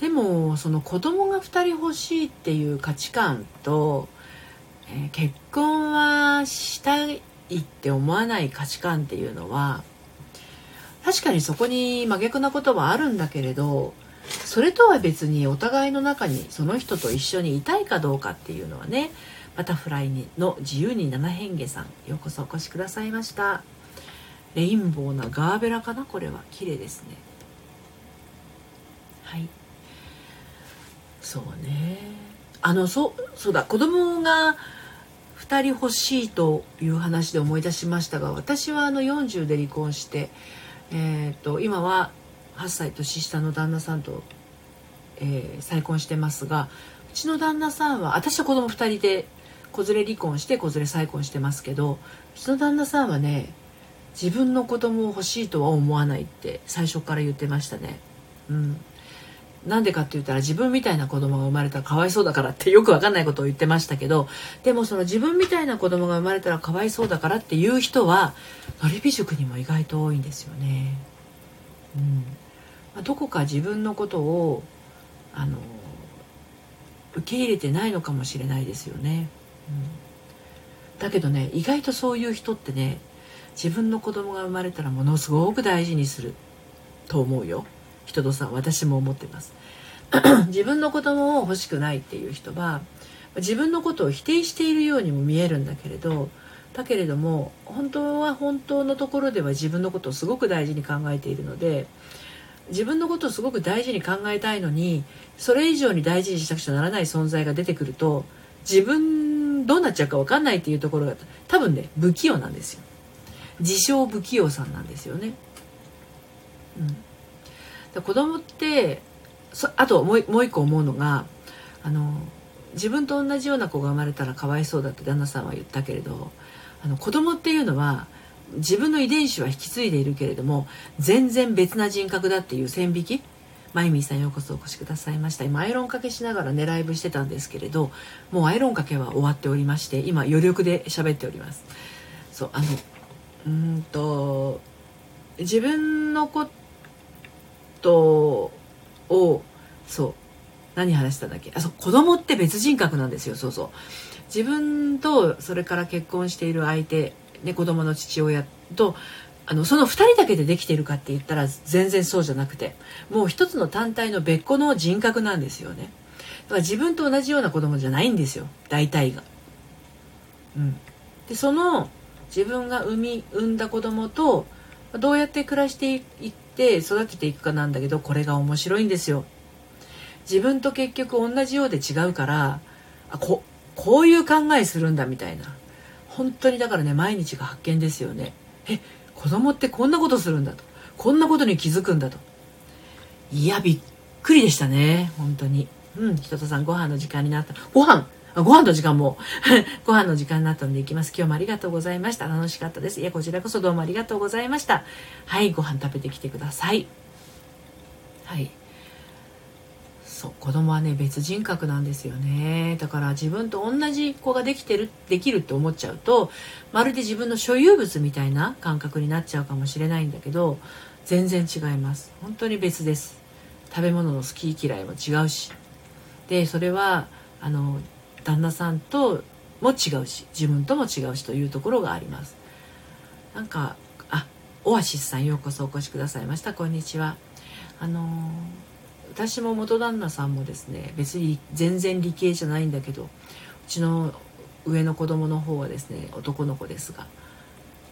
でもその子供が2人欲しいっていう価値観と、結婚はしたいって思わない価値観っていうのは、確かにそこに真逆なことはあるんだけれど、それとは別にお互いの中にその人と一緒にいたいかどうかっていうのはね、バタフライの自由に七変化さん、ようこそお越しくださいました。レインボーなガーベラかな、これは綺麗ですね。はい、そうね。そうだ、子供が2人欲しいという話で思い出しましたが、私は40で離婚して、今は8歳年下の旦那さんと、再婚してますが、うちの旦那さんは、私は子供2人で子連れ離婚して子連れ再婚してますけど、うちの旦那さんはね、自分の子供を欲しいとは思わないって最初から言ってましたね。なんでかって言ったら、自分みたいな子供が生まれたらかわいそうだからって、よくわかんないことを言ってましたけど、でもその自分みたいな子供が生まれたらかわいそうだからっていう人はのりび塾にも意外と多いんですよね。どこか自分のことを受け入れてないのかもしれないですよね。だけどね、意外とそういう人ってね、自分の子供が生まれたらものすごく大事にすると思うよ。人とさん、私も思ってます自分の子供を欲しくないっていう人は、自分のことを否定しているようにも見えるんだけれど、本当は本当のところでは自分のことをすごく大事に考えているので、自分のことをすごく大事に考えたいのにそれ以上に大事にしなくちゃならない存在が出てくると、自分どうなっちゃうか分かんないっていうところが多分ね、不器用なんですよ。自称不器用さんなんですよね。うん、子供って、あともう一個思うのが、自分と同じような子が生まれたらかわいそうだって旦那さんは言ったけれど、子供っていうのは自分の遺伝子は引き継いでいるけれども全然別な人格だっていう線引き。マイミーさん、ようこそお越しくださいました。今アイロンかけしながらねライブしてたんですけれど、もうアイロンかけは終わっておりまして、今余力で喋っております。そう、自分のことを、何話したんだっけ、子供って別人格なんですよ。自分とそれから結婚している相手、ね、子供の父親とその2人だけでできているかって言ったら全然そうじゃなくて、もう一つの単体の別個の人格なんですよね。だから自分と同じような子供じゃないんですよ、大体が。で、その自分が産んだ子供とどうやって暮らしていって育てていくかなんだけど、これが面白いんですよ。自分と結局同じようで違うから、こういう考えするんだみたいな。本当にだからね、毎日が発見ですよね。子供ってこんなことするんだと、こんなことに気づくんだと。いや、びっくりでしたね、本当に。ひととさん、ご飯の時間になった。ご飯の時間もご飯の時間になったので行きます。今日もありがとうございました。楽しかったです。いや、こちらこそどうもありがとうございました。はい、ご飯食べてきてください。はい、そう、子供はね別人格なんですよね。だから自分と同じ子ができるって思っちゃうと、まるで自分の所有物みたいな感覚になっちゃうかもしれないんだけど、全然違います。本当に別です。食べ物の好き嫌いも違うし、でそれは旦那さんとも違うし、自分とも違うしというところがあります。なんか、オアシスさん、ようこそお越しくださいました。こんにちは。私も元旦那さんもですね、別に全然理系じゃないんだけど、うちの上の子供の方はですね、男の子ですが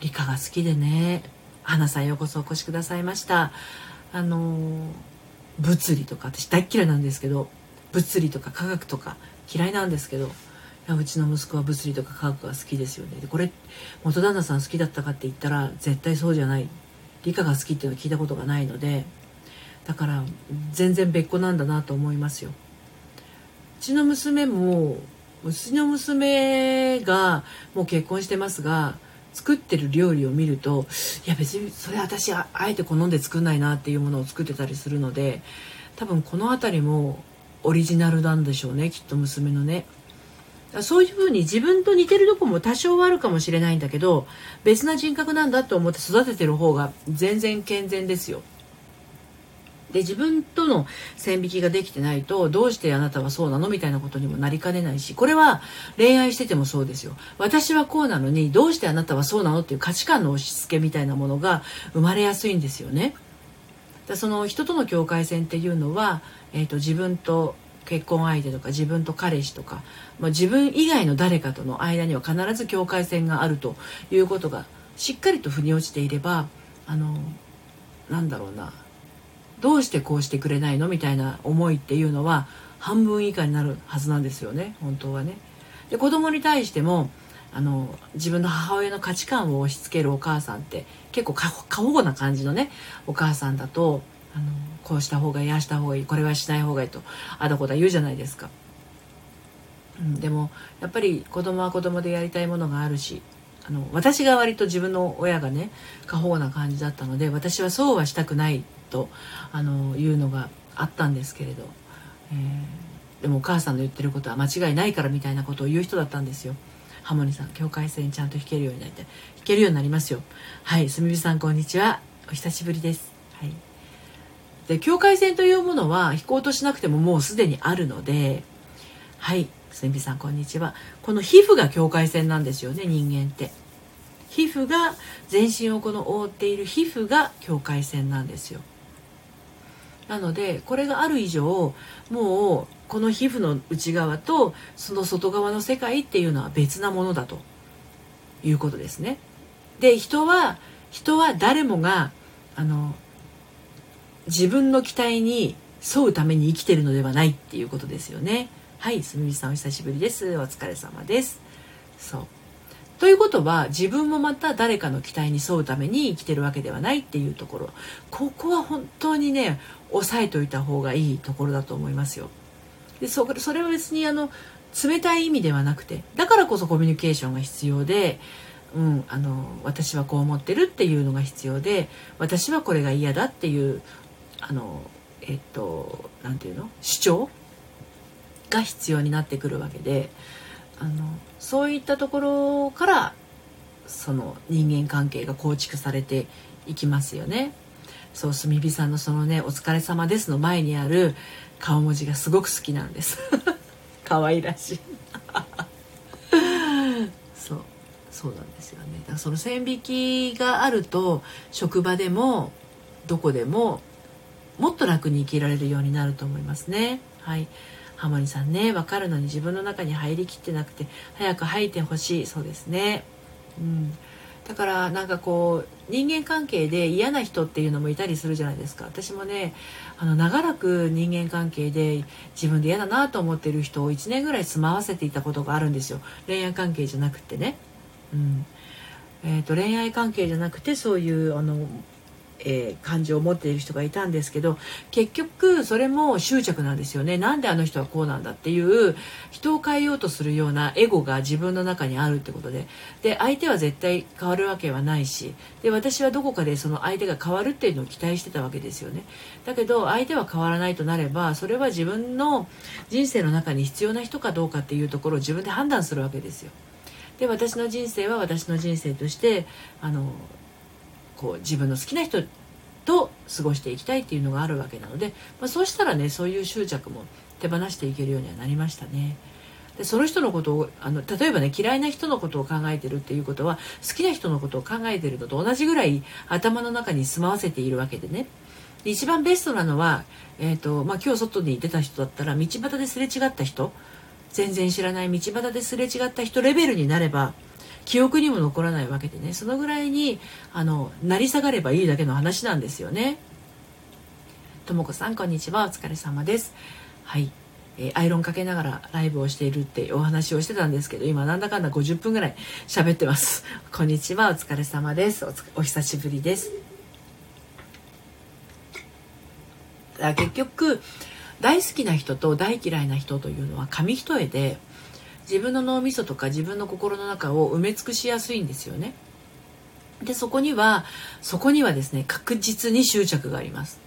理科が好きでね。花さん、ようこそお越しくださいました。物理とか私大っ嫌いなんですけど、物理とか科学とか嫌いなんですけど、うちの息子は物理とか科学が好きですよね。でこれ元旦那さん好きだったかって言ったら絶対そうじゃない。理科が好きっていうのは聞いたことがないので、だから全然別個なんだなと思いますよ。うちの娘がもう結婚してますが、作ってる料理を見ると、いや別にそれ私はあえて好んで作んないなっていうものを作ってたりするので、多分この辺りもオリジナルなんでしょうね、きっと娘のね。そういうふうに自分と似てるとこも多少はあるかもしれないんだけど、別な人格なんだと思って育ててる方が全然健全ですよ。で自分との線引きができてないと、どうしてあなたはそうなのみたいなことにもなりかねないし、これは恋愛しててもそうですよ。私はこうなのにどうしてあなたはそうなのっていう価値観の押し付けみたいなものが生まれやすいんですよね。だその人との境界線っていうのは、自分と結婚相手とか自分と彼氏とか、自分以外の誰かとの間には必ず境界線があるということがしっかりと腑に落ちていれば、なんだろうな、どうしてこうしてくれないのみたいな思いっていうのは半分以下になるはずなんですよね、本当はね。で子供に対しても自分の母親の価値観を押し付けるお母さんって、結構過保護な感じのねお母さんだと、こうした方がいい、ああした方がいい、これはしない方がいいとあだこだ言うじゃないですか。でもやっぱり子供は子供でやりたいものがあるし、私が割と自分の親がね過保護な感じだったので、私はそうはしたくないというのがあったんですけれど、でもお母さんの言ってることは間違いないからみたいなことを言う人だったんですよ。ハモニさん、境界線ちゃんと引けるようになって、引けるようになりますよ。はい、すみびさん、こんにちは。お久しぶりです。はい。で境界線というものは引こうとしなくてももうすでにあるので、はい、すみびさん、こんにちは。この皮膚が境界線なんですよね、人間って。皮膚が全身を覆っている皮膚が境界線なんですよ。なのでこれがある以上、もうこの皮膚の内側とその外側の世界っていうのは別なものだということですね。で、人は誰もが自分の期待に沿うために生きているのではないっていうことですよね。はい、すみみさんお久しぶりです。お疲れ様です。そうということは、自分もまた誰かの期待に沿うために生きてるわけではないっていうところ、ここは本当にね、押さえておいた方がいいところだと思いますよ。で、それは別に冷たい意味ではなくて、だからこそコミュニケーションが必要で、私はこう思ってるっていうのが必要で、私はこれが嫌だっていうなんていうの、主張が必要になってくるわけで、そういったところからその人間関係が構築されていきますよね。そう、すみびさんのそのね、お疲れ様ですの前にある顔文字がすごく好きなんです可愛らしいそうなんですよね。だからその線引きがあると、職場でもどこでももっと楽に生きられるようになると思いますね。はい、ハモニさんね、分かるのに自分の中に入りきってなくて、早く入ってほしい。そうですね、だからなんかこう、人間関係で嫌な人っていうのもいたりするじゃないですか。私もね、長らく人間関係で自分で嫌だなと思ってる人を1年ぐらい住まわせていたことがあるんですよ。恋愛関係じゃなくてね、恋愛関係じゃなくて、そういう感情を持っている人がいたんですけど、結局それも執着なんですよね。なんであの人はこうなんだっていう、人を変えようとするようなエゴが自分の中にあるってことで、で、相手は絶対変わるわけはないし、で、私はどこかでその相手が変わるっていうのを期待してたわけですよね。だけど相手は変わらないとなれば、それは自分の人生の中に必要な人かどうかっていうところを自分で判断するわけですよ。で、私の人生は私の人生として、こう自分の好きな人と過ごしていきたいっていうのがあるわけなので、そうしたらね、そういう執着も手放していけるようにはなりましたね。で、その人のことを例えばね、嫌いな人のことを考えてるっていうことは、好きな人のことを考えてるのと同じぐらい頭の中に住まわせているわけでね。で、一番ベストなのは、今日外に出た人だったら、道端ですれ違った人、全然知らない道端ですれ違った人レベルになれば、記憶にも残らないわけでね、そのぐらいに成り下がればいいだけの話なんですよね。ともこさんこんにちは、お疲れ様です。はい、アイロンかけながらライブをしているってお話をしてたんですけど、今なんだかんだ50分ぐらい喋ってます。こんにちは、お疲れ様です。お久しぶりです。結局、大好きな人と大嫌いな人というのは紙一重で、自分の脳みそとか自分の心の中を埋め尽くしやすいんですよね。で、そこにはですね、確実に執着があります。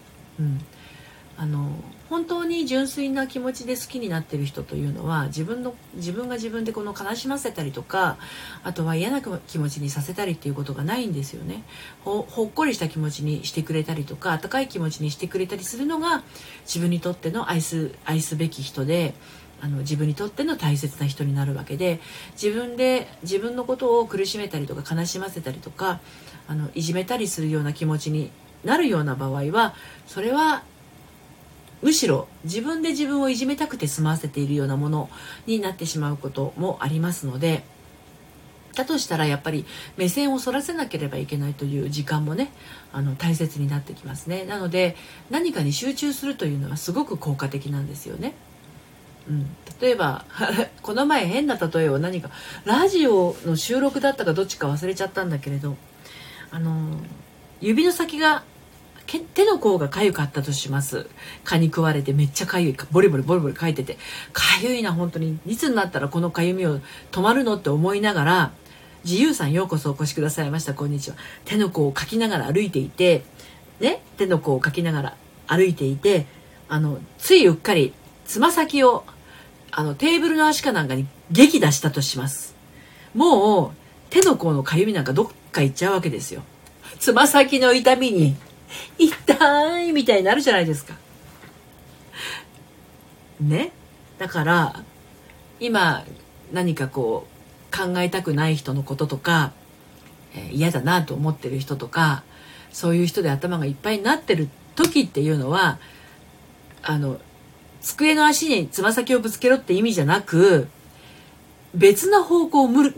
本当に純粋な気持ちで好きになってる人というのは、自分が自分でこの悲しませたりとか、あとは嫌な気持ちにさせたりっていうことがないんですよね。ほっこりした気持ちにしてくれたりとか、温かい気持ちにしてくれたりするのが、自分にとっての愛すべき人で、自分にとっての大切な人になるわけで、自分のことを苦しめたりとか、悲しませたりとか、いじめたりするような気持ちになるような場合は、それはむしろ自分で自分をいじめたくて済ませているようなものになってしまうこともありますので、だとしたらやっぱり目線をそらせなければいけないという時間もね、大切になってきますね。なので、何かに集中するというのはすごく効果的なんですよね。例えばこの前、変な例えを、何かラジオの収録だったかどっちか忘れちゃったんだけれど、指の先が手の甲が痒かったとします。蚊に食われてめっちゃ痒い、ボリボリかいてて、痒いな本当に、いつになったらこの痒みを止まるのって思いながら、自由さんようこそお越しくださいました。こんにちは。手の甲をかきながら歩いていてね、ついうっかりつま先をテーブルの足かなんかに激出したとします。もう手の甲のかゆみなんかどっか行っちゃうわけですよ。つま先の痛みに痛いみたいになるじゃないですかね。だから今、何かこう考えたくない人のこととか、嫌だなと思ってる人とか、そういう人で頭がいっぱいになってる時っていうのは、机の足につま先をぶつけろって意味じゃなく、別な方向を見る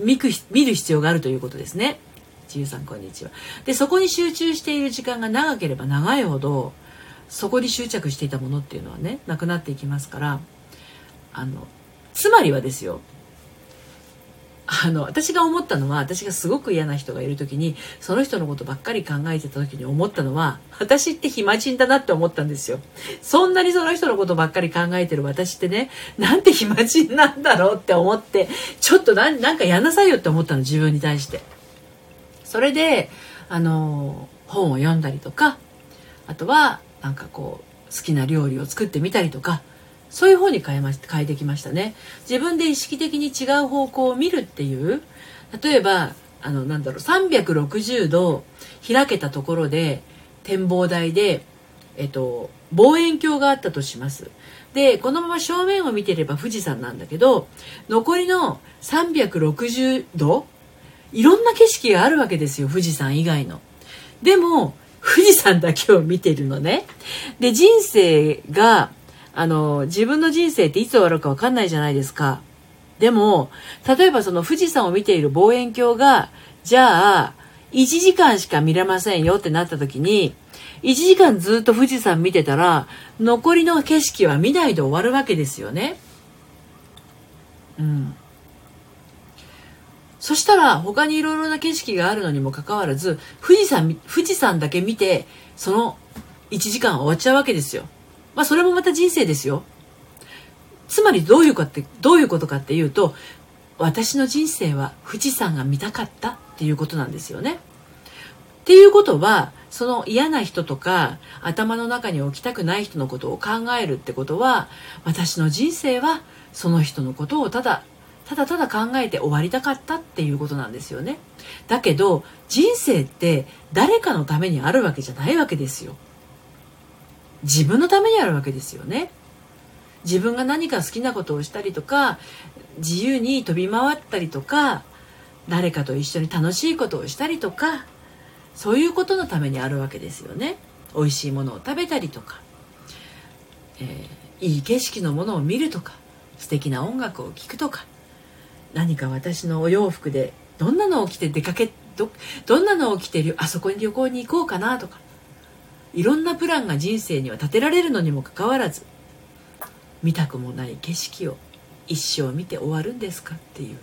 必要があるということですね。自由さんこんにちは。で、そこに集中している時間が長ければ長いほど、そこに執着していたものっていうのはね、なくなっていきますから、つまりはですよ、私が思ったのは、私がすごく嫌な人がいる時にその人のことばっかり考えてた時に思ったのは、私って暇人だなって思ったんですよ。そんなにその人のことばっかり考えてる私ってね、なんて暇人なんだろうって思って、ちょっとなんかやんなさいよって思ったの、自分に対して。それで本を読んだりとか、あとはなんかこう好きな料理を作ってみたりとか、そういう方に変えてきましたね。自分で意識的に違う方向を見るっていう、例えば360度開けたところで展望台で、望遠鏡があったとします。で、このまま正面を見ていれば富士山なんだけど、残りの360度いろんな景色があるわけですよ、富士山以外の。でも富士山だけを見てるのね。で、人生が自分の人生っていつ終わるか分かんないじゃないですか。でも例えばその富士山を見ている望遠鏡が、じゃあ1時間しか見れませんよってなった時に、1時間ずっと富士山見てたら残りの景色は見ないで終わるわけですよね。うん。そしたら他にいろいろな景色があるのにもかかわらず、富士山だけ見てその1時間終わっちゃうわけですよ。まあ、それもまた人生ですよ。つまりどういうことかっていうと、私の人生は富士山が見たかったっていうことなんですよね。っていうことは、その嫌な人とか頭の中に置きたくない人のことを考えるってことは、私の人生はその人のことをただ考えて終わりたかったっていうことなんですよね。だけど人生って誰かのためにあるわけじゃないわけですよ。自分のためにあるわけですよね。自分が何か好きなことをしたりとか、自由に飛び回ったりとか、誰かと一緒に楽しいことをしたりとか、そういうことのためにあるわけですよね。美味しいものを食べたりとか、いい景色のものを見るとか、素敵な音楽を聴くとか、何か私のお洋服でどんなのを着てあそこに旅行に行こうかなとか、いろんなプランが人生には立てられるのにもかかわらず、見たくもない景色を一生見て終わるんですかっていう、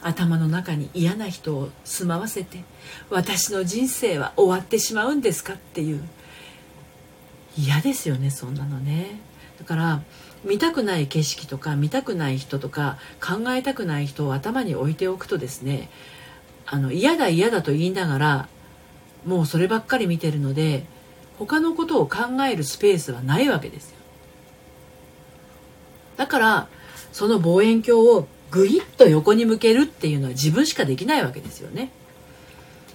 頭の中に嫌な人を住まわせて私の人生は終わってしまうんですかっていう、嫌ですよね、そんなのね。だから見たくない景色とか見たくない人とか考えたくない人を頭に置いておくとですね、嫌だと言いながらもうそればっかり見てるので、他のことを考えるスペースはないわけですよ。だからその望遠鏡をぐいっと横に向けるっていうのは自分しかできないわけですよね。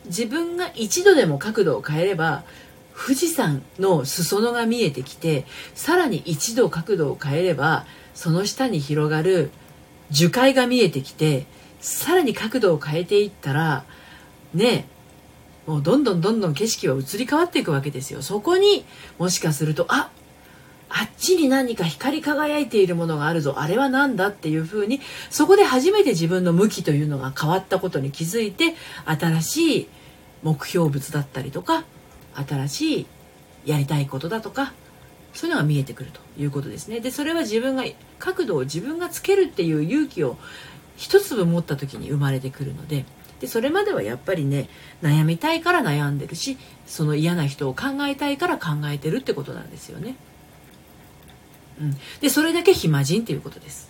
自分が一度でも角度を変えれば富士山の裾野が見えてきて、さらに一度角度を変えればその下に広がる樹海が見えてきて、さらに角度を変えていったらね、もうどんどん景色は移り変わっていくわけですよ。そこにもしかすると、あっちに何か光り輝いているものがあるぞ、あれはなんだっていうふうに、そこで初めて自分の向きというのが変わったことに気づいて、新しい目標物だったりとか、新しいやりたいことだとか、そういうのが見えてくるということですね。で、それは自分が角度を自分がつけるっていう勇気を一粒持った時に生まれてくるので、でそれまではやっぱりね、悩みたいから悩んでるし、その嫌な人を考えたいから考えてるってことなんですよね。うん、でそれだけ暇人っていうことです。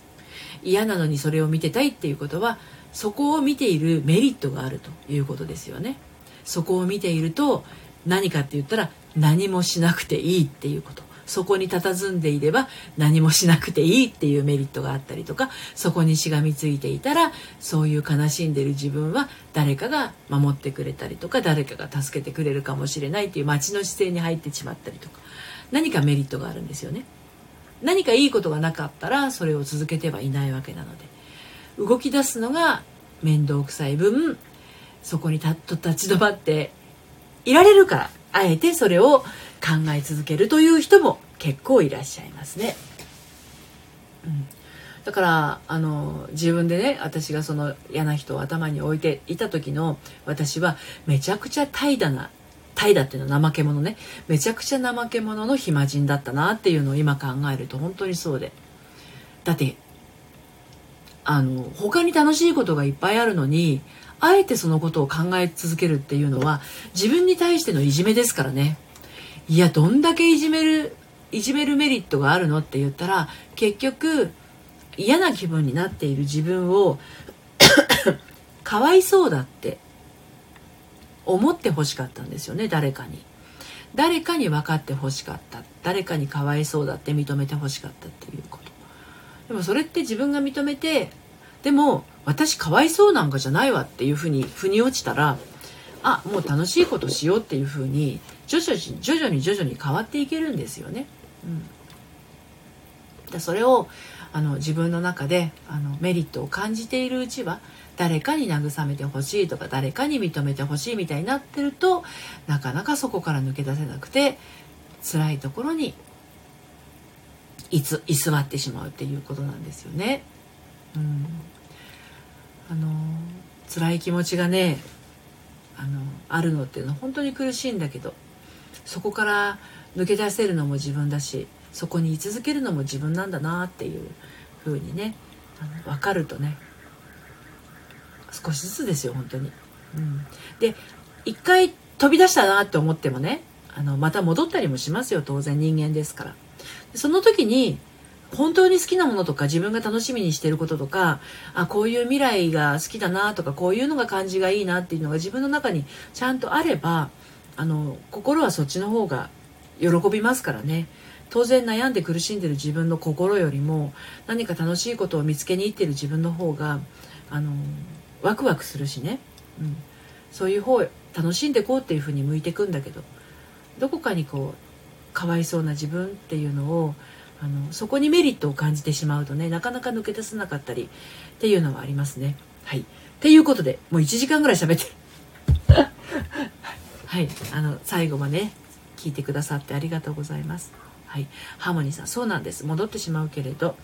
嫌なのにそれを見てたいっていうことは、そこを見ているメリットがあるということですよね。そこを見ていると何かって言ったら、何もしなくていいっていうこと、そこに佇んでいれば何もしなくていいっていうメリットがあったりとか、そこにしがみついていたら、そういう悲しんでる自分は誰かが守ってくれたりとか、誰かが助けてくれるかもしれないっていう待ちの姿勢に入ってしまったりとか、何かメリットがあるんですよね。何かいいことがなかったらそれを続けてはいないわけなので、動き出すのが面倒くさい分、そこに立ち止まっていられるから、あえてそれを考え続けるという人も結構いらっしゃいますね。だから自分でね、私がその嫌な人を頭に置いていた時の私はめちゃくちゃ怠惰っていうのは怠け者ね、めちゃくちゃ怠け者の暇人だったなっていうのを今考えると本当にそうで、だって他に楽しいことがいっぱいあるのにあえてそのことを考え続けるっていうのは自分に対してのいじめですからね。いや、どんだけいじめるメリットがあるのって言ったら、結局嫌な気分になっている自分をかわいそうだって思ってほしかったんですよね。誰かに分かってほしかった、誰かにかわいそうだって認めてほしかったっていうこと。でもそれって自分が認めて、でも私かわいそうなんかじゃないわっていうふうに腑に落ちたら、あ、もう楽しいことしようっていうふうに徐々に変わっていけるんですよね。だそれを自分の中でメリットを感じているうちは、誰かに慰めてほしいとか誰かに認めてほしいみたいになってると、なかなかそこから抜け出せなくて辛いところに居座ってしまうっていうことなんですよね。辛い気持ちがねあるのっていうのは本当に苦しいんだけど、そこから抜け出せるのも自分だし、そこに居続けるのも自分なんだなっていう風にね分かるとね、少しずつですよ本当に。で、一回飛び出したなって思ってもね、また戻ったりもしますよ、当然人間ですから。その時に本当に好きなものとか自分が楽しみにしていることとか、あ、こういう未来が好きだなとか、こういうのが感じがいいなっていうのが自分の中にちゃんとあれば、心はそっちの方が喜びますからね。当然悩んで苦しんでる自分の心よりも、何か楽しいことを見つけに行ってる自分の方がワクワクするしね、そういう方楽しんでこうっていう風に向いていくんだけど、どこかにこうかわいそうな自分っていうのをそこにメリットを感じてしまうとね、なかなか抜け出せなかったりっていうのはありますね。はい。ということで、もう1時間ぐらい喋ってるはい、最後まで聞いてくださってありがとうございます。はい、ハーモニーさん、そうなんです、戻ってしまうけれど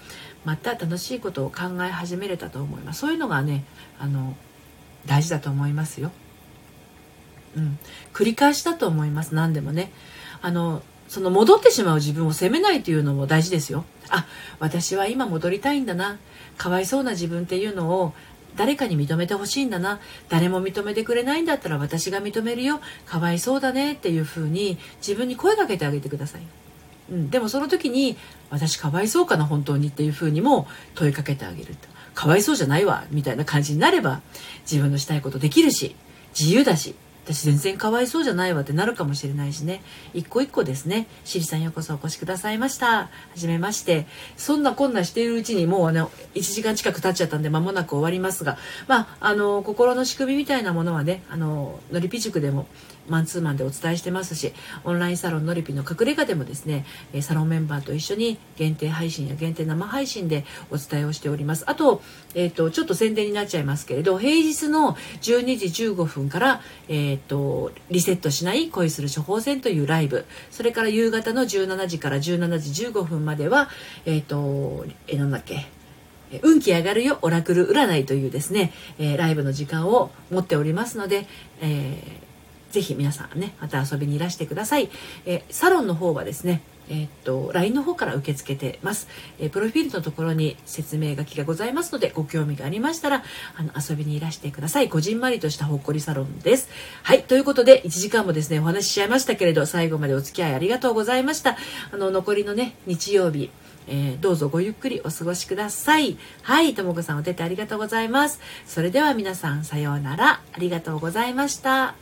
また楽しいことを考え始めれたと思います。そういうのがね大事だと思いますよ。繰り返しだと思います、何でもね。その戻ってしまう自分を責めないというのも大事ですよ。あ、私は今戻りたいんだな、かわいそうな自分っていうのを誰かに認めてほしいんだな、誰も認めてくれないんだったら私が認めるよ、かわいそうだねっていうふうに自分に声かけてあげてください。でもその時に私かわいそうかな本当にっていうふうにも問いかけてあげると、かわいそうじゃないわみたいな感じになれば自分のしたいことできるし、自由だし、私全然かわいそうじゃないわってなるかもしれないしね。一個一個ですね。シリさん、ようこそお越しくださいました。はじめまして。そんなこんなしているうちにもう1時間近く経っちゃったんで間もなく終わりますが、心の仕組みみたいなものはね、のりぴ塾でもマンツーマンでお伝えしてますし、オンラインサロンのりぴの隠れ家でもですね、サロンメンバーと一緒に限定配信や限定生配信でお伝えをしております。あと、ちょっと宣伝になっちゃいますけれど、平日の12時15分から、リセットしない恋する処方箋というライブ、それから夕方の17時から17時15分までは運気上がるよオラクル占いというですね、ライブの時間を持っておりますので、ぜひ皆さんね、また遊びにいらしてください。サロンの方はですね、LINE の方から受け付けてます。プロフィールのところに説明書きがございますので、ご興味がありましたら遊びにいらしてください。こじんまりとしたほっこりサロンです。はい、ということで1時間もですねお話ししちゃいましたけれど、最後までお付き合いありがとうございました。残りのね日曜日、どうぞごゆっくりお過ごしください。はい、ともこさんお手手ありがとうございます。それでは皆さんさようなら、ありがとうございました。